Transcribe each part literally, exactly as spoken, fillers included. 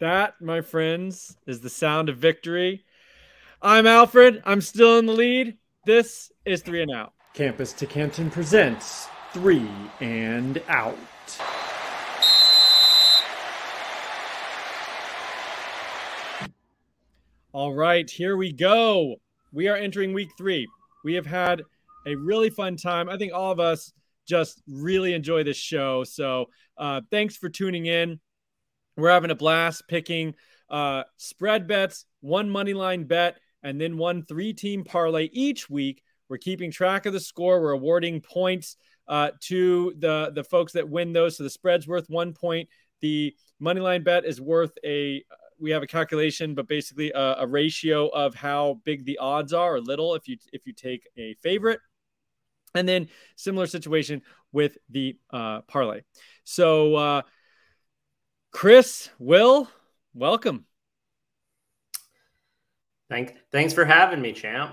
That, my friends, is the sound of victory. I'm Alfred. I'm still in the lead. This is Three and Out. Campus to Canton presents Three and Out. All right, here we go. We are entering week three. We have had a really fun time. I think all of us just really enjoy this show. So uh, thanks for tuning in. We're having a blast picking uh, spread bets, one money line bet, and then one three-team parlay each week. We're keeping track of the score. We're awarding points uh, to the, the folks that win those. So the spread's worth one point. The money line bet is worth a – we have a calculation, but basically a, a ratio of how big the odds are or little if you if you take a favorite. And then similar situation with the uh, parlay. So uh, Chris, Will, welcome. Thanks, thanks for having me, champ.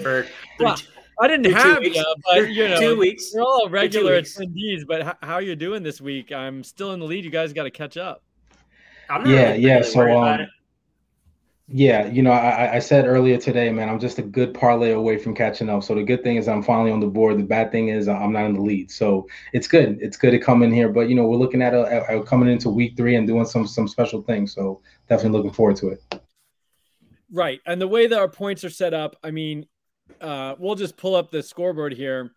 For well, two, I didn't have you, but you know, two weeks. We're all regular attendees, but h- how are you doing this week? I'm still in the lead. You guys got to catch up. I'm not yeah, really yeah. So, um, yeah, you know, I, I said earlier today, man, I'm just a good parlay away from catching up. So the good thing is I'm finally on the board. The bad thing is I'm not in the lead. So it's good. It's good to come in here. But, you know, we're looking at a, a, coming into week three and doing some some special things. So definitely looking forward to it. Right. And the way that our points are set up, I mean, uh, we'll just pull up the scoreboard here.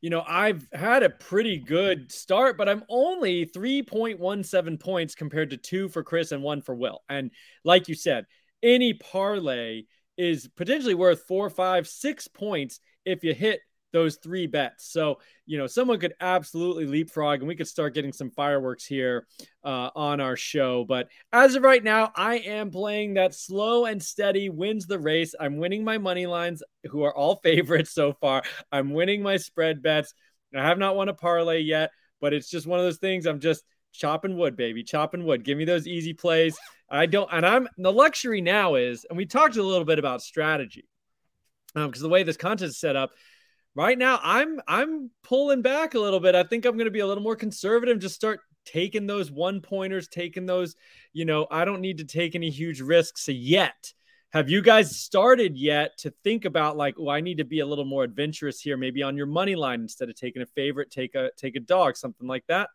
You know, I've had a pretty good start, but I'm only three point one seven points compared to two for Chris and one for Will. And like you said, any parlay is potentially worth four, five, six points if you hit those three bets. So, you know, someone could absolutely leapfrog and we could start getting some fireworks here uh, on our show. But as of right now, I am playing that slow and steady wins the race. I'm winning my money lines, who are all favorites so far. I'm winning my spread bets. I have not won a parlay yet, but it's just one of those things. I'm just chopping wood, baby, chopping wood. Give me those easy plays. I don't, and I'm the luxury now is, and we talked a little bit about strategy because um, the way this content is set up, right now, I'm I'm pulling back a little bit. I think I'm going to be a little more conservative. Just start taking those one-pointers, taking those, you know, I don't need to take any huge risks yet. Have you guys started yet to think about like, oh, I need to be a little more adventurous here, maybe on your money line instead of taking a favorite, take a take a dog, something like that?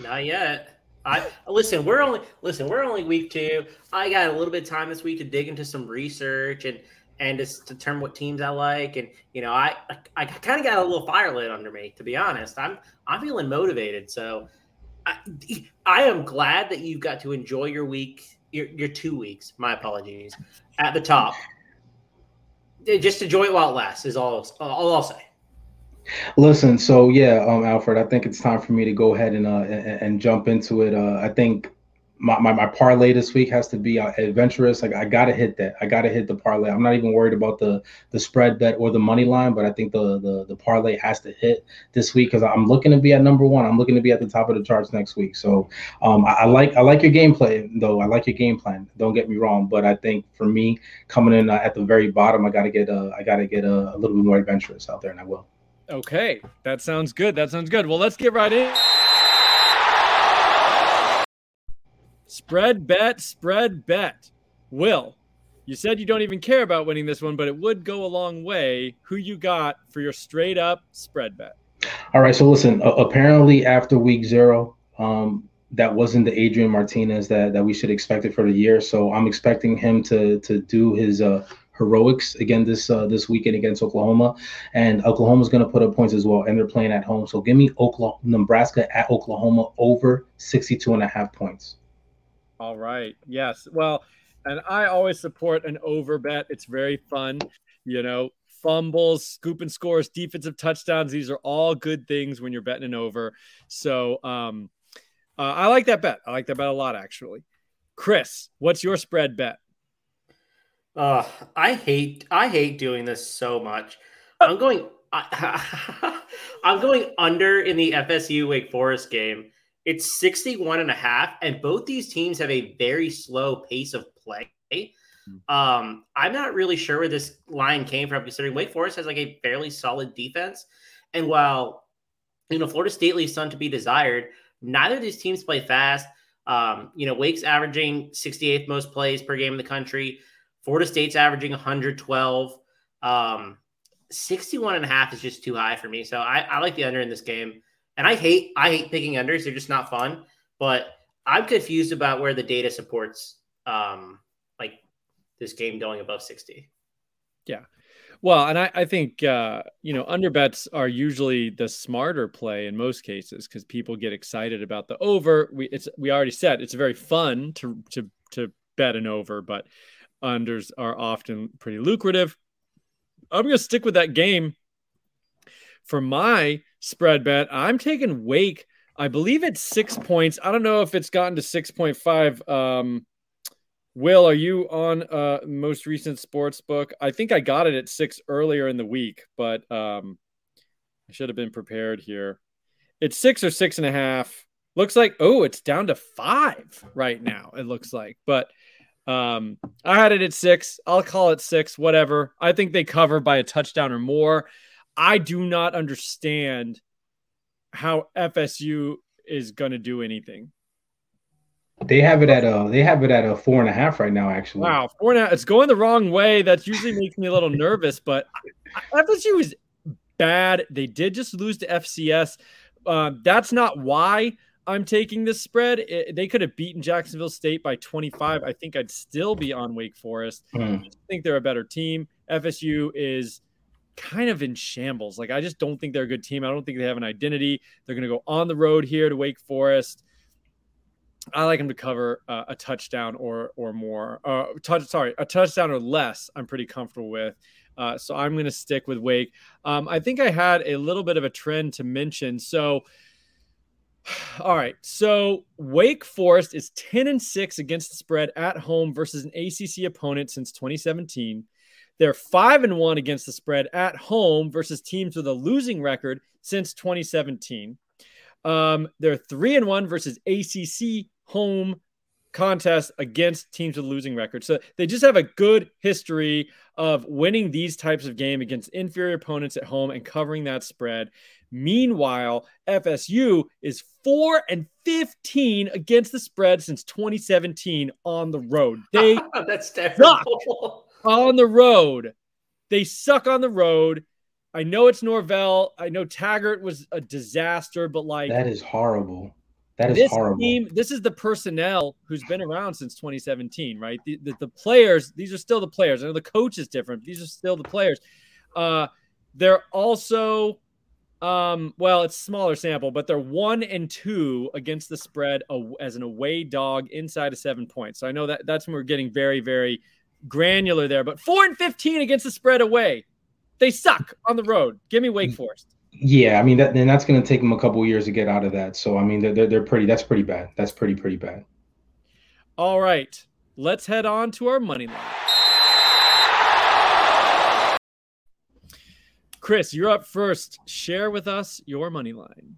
Not yet. I listen, we're only listen, we're only week two. I got a little bit of time this week to dig into some research and and just to determine what teams I like. And, you know, I I, I kind of got a little fire lit under me, to be honest. I'm I'm feeling motivated. So I, I am glad that you've got to enjoy your week, your, your two weeks, my apologies, at the top. Just enjoy it while it lasts is all, all I'll say. Listen, so, yeah, um, Alfred, I think it's time for me to go ahead and, uh, and, and jump into it. Uh, I think – My, my my parlay this week has to be uh, adventurous. Like I gotta hit that. I gotta hit the parlay. I'm not even worried about the the spread bet or the money line, but I think the the, the parlay has to hit this week because I'm looking to be at number one. I'm looking to be at the top of the charts next week. So um, I, I like I like your gameplay though. I like your game plan. Don't get me wrong, but I think for me coming in uh, at the very bottom, I gotta get uh, I gotta get uh, a little bit more adventurous out there, and I will. Okay, that sounds good. That sounds good. Well, let's get right in. Spread bet, spread bet. Will, you said you don't even care about winning this one, but it would go a long way. Who you got for your straight up spread bet? All right. So listen, uh, apparently after week zero, um, that wasn't the Adrian Martinez that, that we should expect it for the year. So I'm expecting him to to do his uh, heroics again this uh, this weekend against Oklahoma, and Oklahoma's going to put up points as well, and they're playing at home. So give me Oklahoma, Nebraska at Oklahoma over sixty-two and a half points. All right. Yes. Well, and I always support an over bet. It's very fun. You know, fumbles, scoop and scores, defensive touchdowns. These are all good things when you're betting an over. So um, uh, I like that bet. I like that bet a lot, actually. Chris, what's your spread bet? Uh, I hate I hate doing this so much. I'm going I, I'm going under in the F S U Wake Forest game. It's sixty-one and a half, and both these teams have a very slow pace of play. Um, I'm not really sure where this line came from, considering Wake Forest has like a fairly solid defense. And while, you know, Florida State leaves some to be desired, neither of these teams play fast. Um, you know, Wake's averaging sixty-eighth most plays per game in the country. Florida State's averaging one hundred twelve. Um, sixty-one and a half is just too high for me. So I, I like the under in this game. And I hate, I hate picking unders. They're just not fun. But I'm confused about where the data supports um, like this game going above sixty. Yeah. Well, and I, I think, uh, you know, under bets are usually the smarter play in most cases because people get excited about the over. We it's we already said it's very fun to to to bet an over, but unders are often pretty lucrative. I'm going to stick with that game. For my spread bet, I'm taking Wake. I believe it's six points. I don't know if it's gotten to six point five. Um, Will, are you on uh, most recent sports book? I think I got it at six earlier in the week, but um, I should have been prepared here. It's six or six and a half. Looks like, oh, it's down to five right now, it looks like. But um, I had it at six. I'll call it six, whatever. I think they cover by a touchdown or more. I do not understand how F S U is going to do anything. They have it at a, they have it at a four and a half right now, actually. Wow. Four and a half. It's going the wrong way. That usually makes me a little nervous, but F S U is bad. They did just lose to F C S. Uh, that's not why I'm taking this spread. It, they could have beaten Jacksonville State by twenty-five. I think I'd still be on Wake Forest. Mm. I think they're a better team. F S U is kind of in shambles. Like, I just don't think they're a good team. I don't think they have an identity. They're going to go on the road here to Wake Forest. I like them to cover uh, a touchdown or or more. Uh, touch, sorry, a touchdown or less, I'm pretty comfortable with. Uh, so I'm going to stick with Wake. Um, I think I had a little bit of a trend to mention. So, all right. So Wake Forest is ten and six against the spread at home versus an A C C opponent since twenty seventeen. They're five and one against the spread at home versus teams with a losing record since twenty seventeen. Um, they're three and one versus A C C home contests against teams with losing records. So they just have a good history of winning these types of game against inferior opponents at home and covering that spread. Meanwhile, F S U is four and fifteen against the spread since twenty seventeen on the road. They That's terrible. On the road. They suck on the road. I know it's Norvell. I know Taggart was a disaster, but like that is horrible. That is this horrible. Team, this is the personnel who's been around since twenty seventeen, right? The, the, the players, these are still the players. I know the coach is different. But these are still the players. Uh, they're also, um, well, it's a smaller sample, but they're one and two against the spread as an away dog inside of seven points. So I know that that's when we're getting very, very granular there, but four and fifteen against the spread away. They suck on the road. Give me Wake Forest. Yeah, I mean, that, and that's going to take them a couple of years to get out of that. So, I mean, they're, they're, they're pretty – that's pretty bad. That's pretty, pretty bad. All right. Let's head on to our money line. Chris, you're up first. Share with us your money line.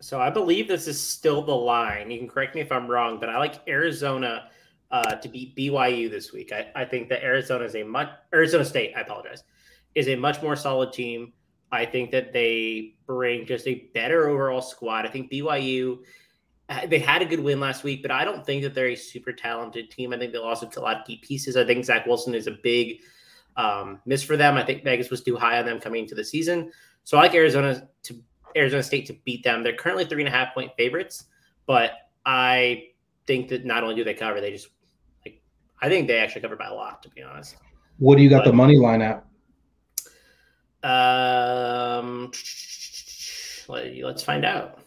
So, I believe this is still the line. You can correct me if I'm wrong, but I like Arizona uh, to beat B Y U this week. I, I think that Arizona is a much – Arizona State, I apologize – is a much more solid team. I think that they bring just a better overall squad. I think B Y U, they had a good win last week, but I don't think that they're a super talented team. I think they lost a lot of key pieces. I think Zach Wilson is a big um, miss for them. I think Vegas was too high on them coming into the season. So I like Arizona to Arizona State to beat them. They're currently three and a half point favorites, but I think that not only do they cover, they just like I think they actually cover by a lot, to be honest. What do you got but, the money line at? Um, let's find out.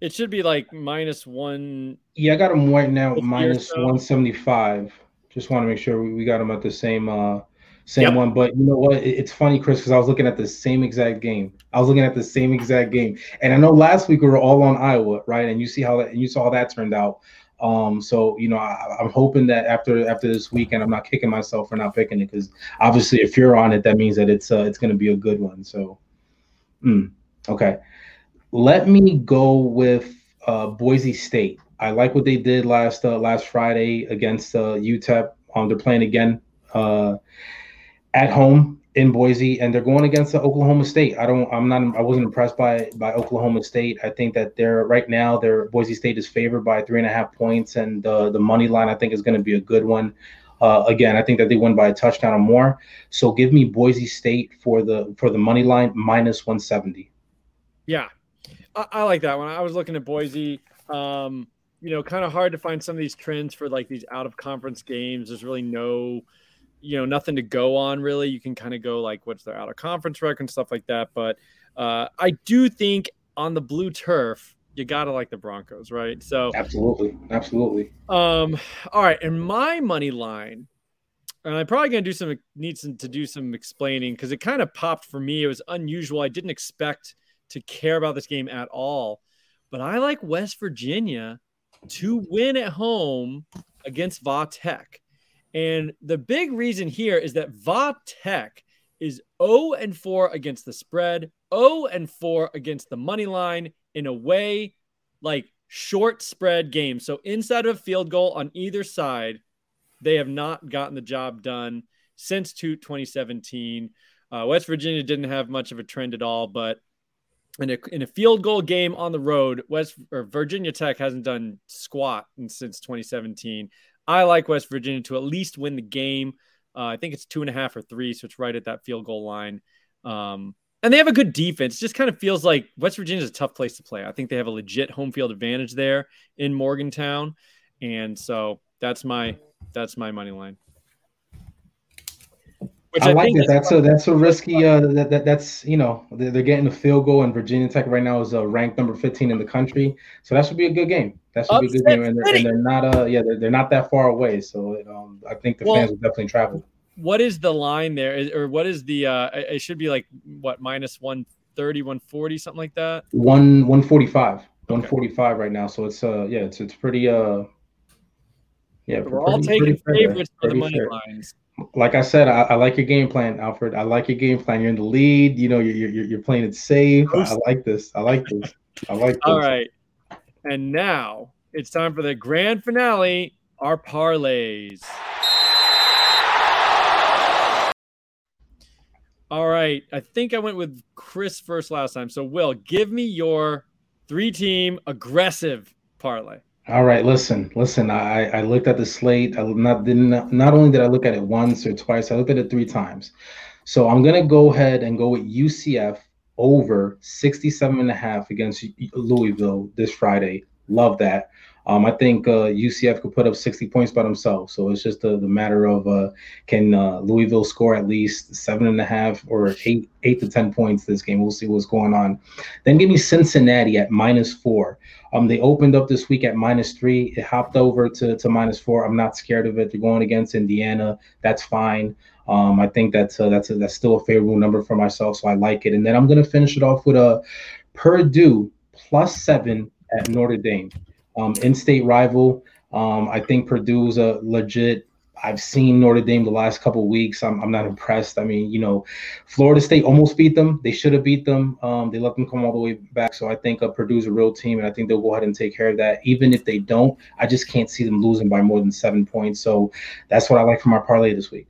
It should be like minus one. Yeah, I got them right now at minus so. one seventy-five. Just want to make sure we, we got them at the same uh same yep. one. But you know what? It, it's funny, Chris, because I was looking at the same exact game. I was looking at the same exact game, and I know last week we were all on Iowa, right? And you see how that and you saw how that turned out. Um, so, you know, I, I'm hoping that after after this weekend, I'm not kicking myself for not picking it because obviously if you're on it, that means that it's uh, it's going to be a good one. So, mm, okay. Let me go with uh, Boise State. I like what they did last uh, last Friday against uh, U T E P. Um, they're playing again uh, at home. in Boise, and they're going against the Oklahoma State. I don't, I'm not, I wasn't impressed by by Oklahoma State. I think that they're right now, their Boise State is favored by three and a half points, and uh, the money line I think is going to be a good one. Uh, again, I think that they win by a touchdown or more. So give me Boise State for the for the money line minus one seventy. Yeah, I, I like that one. I was looking at Boise. Um, you know, kind of hard to find some of these trends for like these out of conference games. There's really no. You know, nothing to go on really. You can kind of go like, what's their out of conference record and stuff like that. But uh, I do think on the blue turf, you gotta like the Broncos, right? So absolutely, absolutely. Um, all right, and my money line, and I'm probably gonna do some need some to do some explaining because it kind of popped for me. It was unusual. I didn't expect to care about this game at all, but I like West Virginia to win at home against Va Tech. And the big reason here is that Va Tech is oh and four against the spread, oh and four against the money line in a way like short spread game. So inside of a field goal on either side, they have not gotten the job done since twenty seventeen. Uh, West Virginia didn't have much of a trend at all, but in a, in a field goal game on the road, West or Virginia Tech hasn't done squat since twenty seventeen. I like West Virginia to at least win the game. Uh, I think it's two and a half or three, so it's right at that field goal line. Um, and they have a good defense. It just kind of feels like West Virginia is a tough place to play. I think they have a legit home field advantage there in Morgantown. And so that's my that's my money line. Which I, I like think that. That's a, that's a risky uh, – that, that, that's, you know, they're, they're getting a field goal, and Virginia Tech right now is uh, ranked number fifteen in the country. So that should be a good game. That should Upset be a good game. And they're, and they're not uh, – yeah, they're, they're not that far away. So it, um, I think the well, fans will definitely travel. What is the line there? Is, or what is the uh, – it should be like, what, minus one thirty, one forty, something like that? One, 145. Okay. one forty-five right now. So it's uh, – yeah, it's it's pretty uh, – yeah. We're pretty, all taking favorites for the money fair. lines. Like I said, I, I like your game plan, Alfred. I like your game plan. You're in the lead. You know, you're you're, you're playing it safe. I like this. I like this. I like this. All right. And now it's time for the grand finale, our parlays. All right. I think I went with Chris first last time. So, Will, give me your three-team aggressive parlay. All right, listen, listen. I, I looked at the slate. I not didn't not only did I look at it once or twice. I looked at it three times. So I'm gonna go ahead and go with U C F over sixty-seven and a half against Louisville this Friday. Love that. Um, I think uh, U C F could put up sixty points by themselves. So it's just a, the matter of uh, can uh, Louisville score at least seven and a half or eight eight to ten points this game. We'll see what's going on. Then give me Cincinnati at minus four. Um, they opened up this week at minus three. It hopped over to, to minus four. I'm not scared of it. They're going against Indiana. That's fine. Um, I think that's a, that's a, that's still a favorable number for myself, so I like it. And then I'm going to finish it off with a Purdue plus seven at Notre Dame. Um, in-state rival. Um, I think Purdue's a legit. I've seen Notre Dame the last couple of weeks. I'm, I'm not impressed. I mean, you know, Florida State almost beat them. They should have beat them. Um, they let them come all the way back. So I think uh, Purdue's a real team, and I think they'll go ahead and take care of that. Even if they don't, I just can't see them losing by more than seven points. So that's what I like from our parlay this week.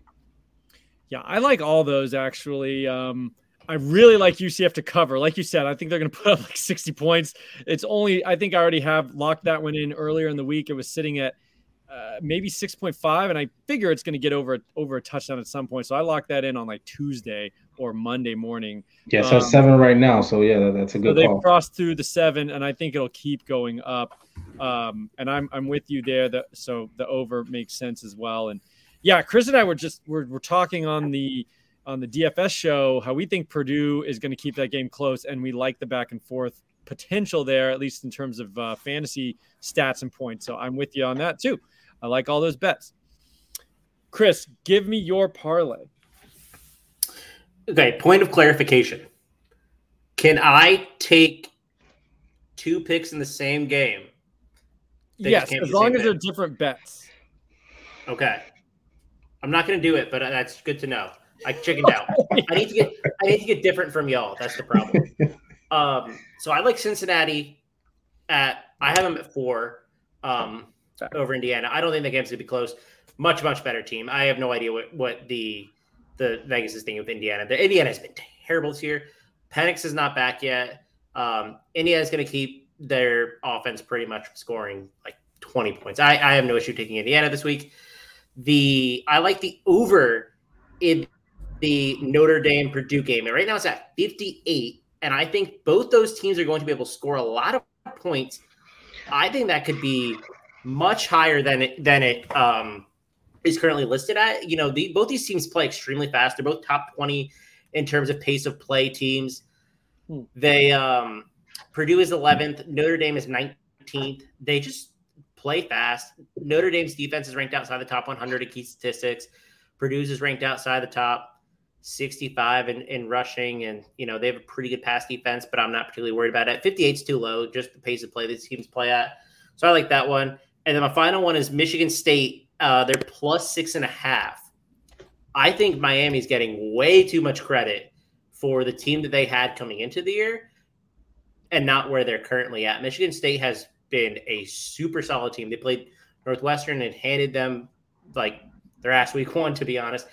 Yeah, I like all those, actually. Um, I really like U C F to cover. Like you said, I think they're going to put up like sixty points. It's only – I think I already have locked that one in earlier in the week. It was sitting at – Uh, maybe six point five, and I figure it's going to get over over a touchdown at some point. So I locked that in on like Tuesday or Monday morning. Yeah, so um, seven right now. So yeah, that's a good. So they've call. crossed through the seven, and I think it'll keep going up. Um, and I'm I'm with you there. That so the over makes sense as well. And yeah, Chris and I were just we're we're talking on the on the D F S show how we think Purdue is going to keep that game close, and we like the back and forth potential there, at least in terms of uh, fantasy stats and points. So I'm with you on that too. I like all those bets. Chris, give me your parlay. Okay, point of clarification. Can I take two picks in the same game? They yes, as long as they're different bets. Okay. I'm not going to do it, but that's good to know. I chickened out. I need to get I need to get different from y'all. That's the problem. Um, so I like Cincinnati at – I have them at four. Um Over Indiana. I don't think the game's going to be close. Much, much better team. I have no idea what, what the the Vegas is thinking with Indiana. The Indiana has been terrible this year. Penix is not back yet. Um, Indiana is going to keep their offense pretty much scoring like twenty points. I, I have no issue taking Indiana this week. The I like the over in the Notre Dame Purdue game. And right now it's at fifty-eight. And I think both those teams are going to be able to score a lot of points. I think that could be much higher than it, than it um, is currently listed at. You know, the, both these teams play extremely fast. They're both top twenty in terms of pace of play teams. They um, Purdue is eleventh. Notre Dame is nineteenth. They just play fast. Notre Dame's defense is ranked outside the top one hundred in key statistics. Purdue's is ranked outside the top sixty-five in, in rushing. And, you know, they have a pretty good pass defense, but I'm not particularly worried about it. fifty-eight's too low, just the pace of play these teams play at. So I like that one. And then my final one is Michigan State. Uh, they're plus six and a half. I think Miami's getting way too much credit for the team that they had coming into the year and not where they're currently at. Michigan State has been a super solid team. They played Northwestern and handed them like their ass week one, to be honest.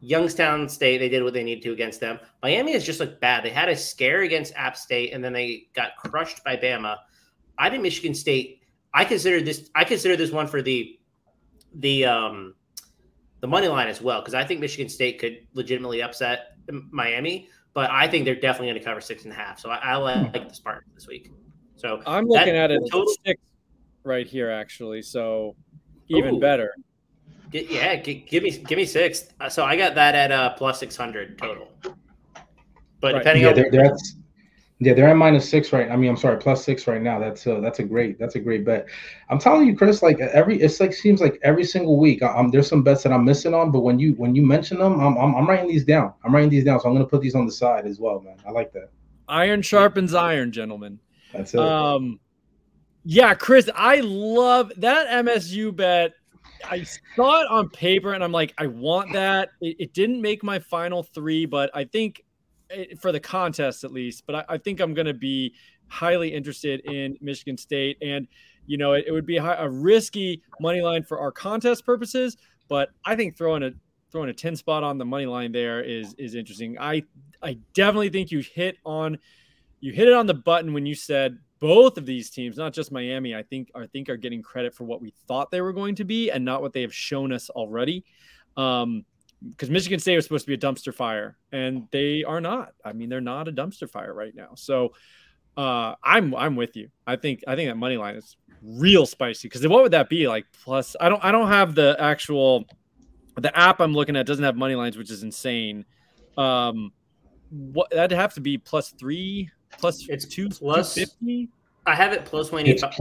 Youngstown State, they did what they needed to against them. Miami has just looked bad. They had a scare against App State, and then they got crushed by Bama. I think Michigan State, I consider this, I consider this one for the the um, the money line as well, because I think Michigan State could legitimately upset Miami, but I think they're definitely going to cover six and a half. So I, I like, like the Spartans this week. So I'm looking that, at it total, six right here, actually. So even ooh, better. Get, yeah, get, give me give me six. So I got that at uh, plus six hundred total. But right. depending yeah, on they're, they're at, yeah, they're at minus six right. I mean, I'm sorry, plus six right now. That's a, that's a great that's a great bet. I'm telling you, Chris. Like every it's like seems like every single week. I, I'm, there's some bets that I'm missing on, but when you when you mention them, I'm I'm, I'm writing these down. I'm writing these down. So I'm going to put these on the side as well, man. I like that. Iron sharpens iron, gentlemen. That's it. Um, yeah, Chris, I love that M S U bet. I saw it on paper, and I'm like, I want that. It, it didn't make my final three, but I think it, for the contest at least. But I, I think I'm going to be highly interested in Michigan State, and you know, it, it would be a, high, a risky money line for our contest purposes. But I think throwing a throwing a ten spot on the money line there is is interesting. I I definitely think you hit on. You hit it on the button when you said both of these teams, not just Miami, I think, I think are getting credit for what we thought they were going to be and not what they have shown us already. Um, because Michigan State was supposed to be a dumpster fire, and they are not. I mean, they're not a dumpster fire right now. So uh, I'm I'm with you. I think I think that money line is real spicy. Because what would that be like? Plus, I don't I don't have the actual the app I'm looking at doesn't have money lines, which is insane. Um, what that'd have to be plus three. Plus it's two plus fifty. I have it plus one eighty five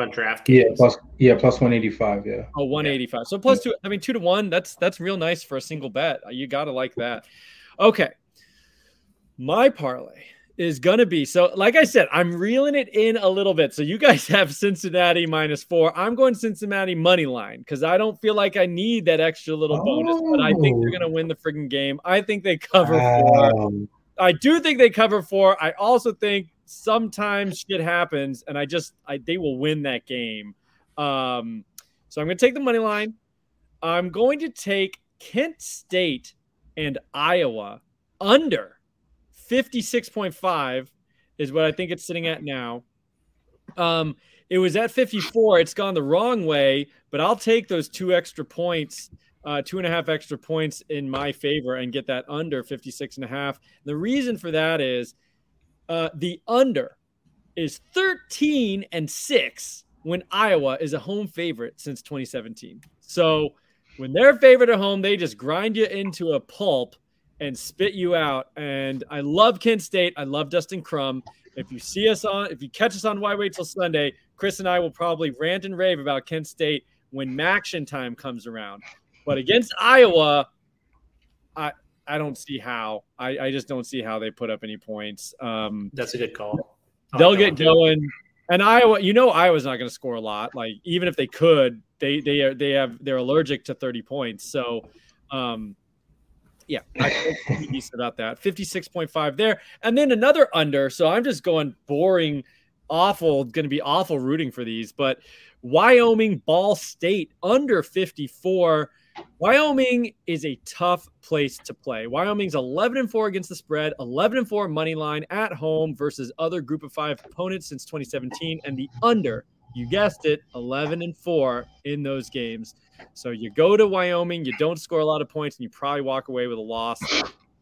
on DraftKings. Yeah, plus yeah, plus one eighty five. Yeah. Oh, one eighty five. So plus two. I mean, two to one. That's that's real nice for a single bet. You gotta like that. Okay. My parlay is gonna be so. Like I said, I'm reeling it in a little bit. So you guys have Cincinnati minus four. I'm going Cincinnati money line because I don't feel like I need that extra little oh. bonus. But I think they're gonna win the friggin' game. I think they cover um. four. I do think they cover four. I also think sometimes shit happens, and I just I, they will win that game. Um, so I'm going to take the money line. I'm going to take Kent State and Iowa under fifty-six point five is what I think it's sitting at now. Um, it was at fifty-four. It's gone the wrong way, but I'll take those two extra points. Uh, two and a half extra points in my favor and get that under fifty-six and a half. The reason for that is uh, the under is thirteen and six when Iowa is a home favorite since twenty seventeen. So when they're favored at home, they just grind you into a pulp and spit you out. And I love Kent State. I love Dustin Crum. If you see us on, if you catch us on Why Wait Till Sunday, Chris and I will probably rant and rave about Kent State when Maction time comes around. But against Iowa, I I don't see how. I, I just don't see how they put up any points. Um, That's a good call. Oh, they'll no, get going. And Iowa, you know Iowa's not going to score a lot. Like even if they could, they they are they have they're allergic to thirty points. So um, yeah, I feel decent about that. fifty-six point five there. And then another under. So I'm just going boring, awful, gonna be awful rooting for these, but Wyoming Ball State under fifty-four. Wyoming is a tough place to play. Wyoming's eleven and four against the spread, eleven and four money line at home versus other group of five opponents since twenty seventeen, and the under, you guessed it, eleven and four in those games. So you go to Wyoming, you don't score a lot of points, and you probably walk away with a loss.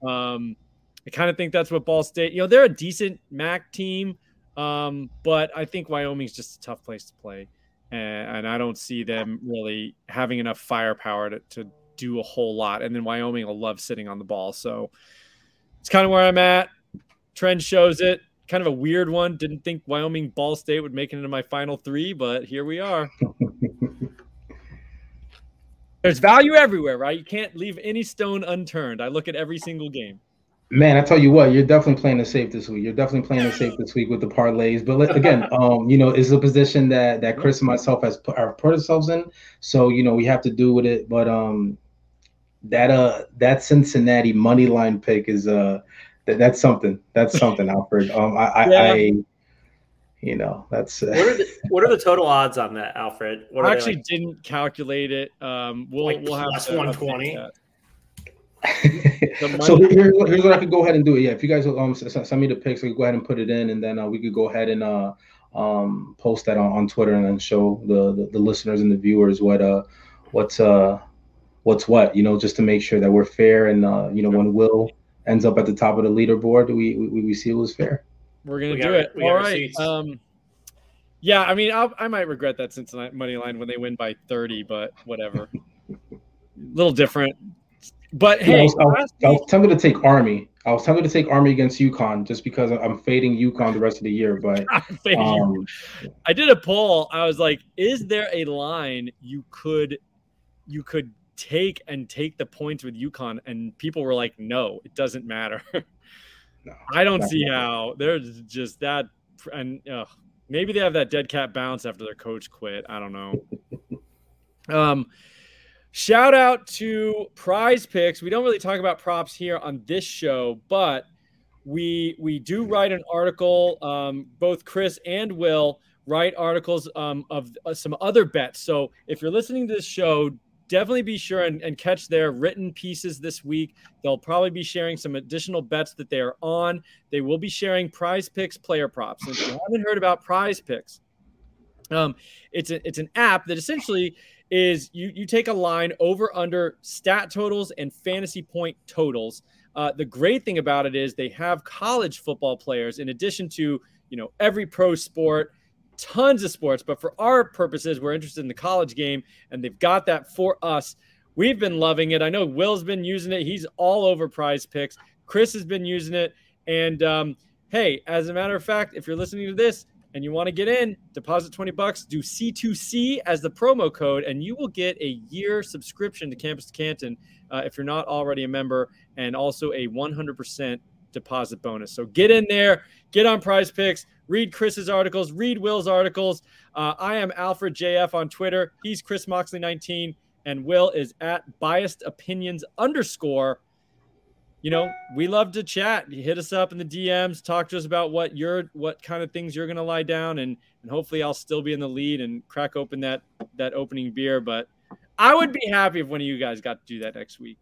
Um, I kind of think that's what Ball State, you know, they're a decent M A C team, um, but I think Wyoming's just a tough place to play. And I don't see them really having enough firepower to, to do a whole lot. And then Wyoming will love sitting on the ball. So it's kind of where I'm at. Trend shows it. Kind of a weird one. Didn't think Wyoming Ball State would make it into my final three, but here we are. There's value everywhere, right? You can't leave any stone unturned. I look at every single game. Man, I tell you what, you're definitely playing it safe this week. You're definitely playing it safe this week with the parlays. But let, again, um, you know, it's a position that, that Chris and myself has put, have put ourselves in. So, you know, we have to do with it. But um, that uh, that Cincinnati money line pick is uh, that that's something. That's something, Alfred. Um, I, I, yeah. I you know, that's. Uh, what are the What are the total odds on that, Alfred? What I actually like? didn't calculate it. Um, we'll like we'll plus have one twenty. So here's what, here's what I could go ahead and do. Yeah, if you guys um send me the pics, I could go ahead and put it in, and then uh, we could go ahead and uh um post that on, on Twitter, and then show the, the the listeners and the viewers what uh what's uh what's what, you know, just to make sure that we're fair, and uh you know, when Will ends up at the top of the leaderboard, we we, we see it was fair. We're gonna we do it. it. All right. Receipts. Um. Yeah, I mean, I'll, I might regret that Cincinnati money line when they win by thirty, but whatever. A little different. But hey, you know, I, was, I, was, I was tempted to take Army. I was tempted to take Army against UConn just because I'm fading UConn the rest of the year. But um, I did a poll. I was like, "Is there a line you could, you could take and take the points with UConn?" And people were like, "No, it doesn't matter." No, I don't see matter. how. There's just that, and uh, maybe they have that dead cat bounce after their coach quit. I don't know. um. Shout out to Prize Picks. We don't really talk about props here on this show, but we we do write an article. Um, both Chris and Will write articles um, of uh, some other bets. So if you're listening to this show, definitely be sure and, and catch their written pieces this week. They'll probably be sharing some additional bets that they are on. They will be sharing Prize Picks player props. And if you haven't heard about Prize Picks, um, it's a, it's an app that essentially is you you take a line over under stat totals and fantasy point totals. Uh, the great thing about it is they have college football players in addition to, you know, every pro sport, tons of sports. But for our purposes, we're interested in the college game, and they've got that for us. We've been loving it. I know Will's been using it. He's all over Prize Picks. Chris has been using it. And, um, hey, as a matter of fact, if you're listening to this, and you want to get in, deposit twenty bucks, do C two C as the promo code, and you will get a year subscription to Campus to Canton uh, if you're not already a member, and also a one hundred percent deposit bonus. So get in there, get on Prize Picks, read Chris's articles, read Will's articles. Uh, I am Alfred J F on Twitter. He's Chris Moxley nineteen, and Will is at biased opinions underscore. You know, we love to chat. You hit us up in the D Ms, talk to us about what you're, what kind of things you're going to lie down, and and hopefully I'll still be in the lead and crack open that that opening beer. But I would be happy if one of you guys got to do that next week.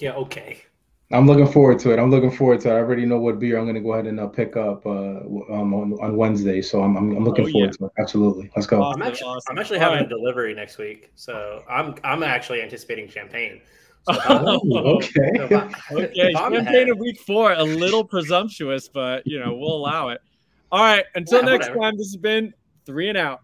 Yeah, okay. I'm looking forward to it. I'm looking forward to it. I already know what beer I'm going to go ahead and uh, pick up uh, um, on on Wednesday, so I'm I'm, I'm looking oh, yeah. forward to it. Absolutely, let's go. Awesome, I'm actually, awesome. I'm actually having right. a delivery next week, so I'm I'm actually anticipating champagne. So oh, okay. okay. okay. Campaign of week four, a little presumptuous, but you know, we'll allow it. All right. Until yeah, next whatever. time, this has been Three and Out.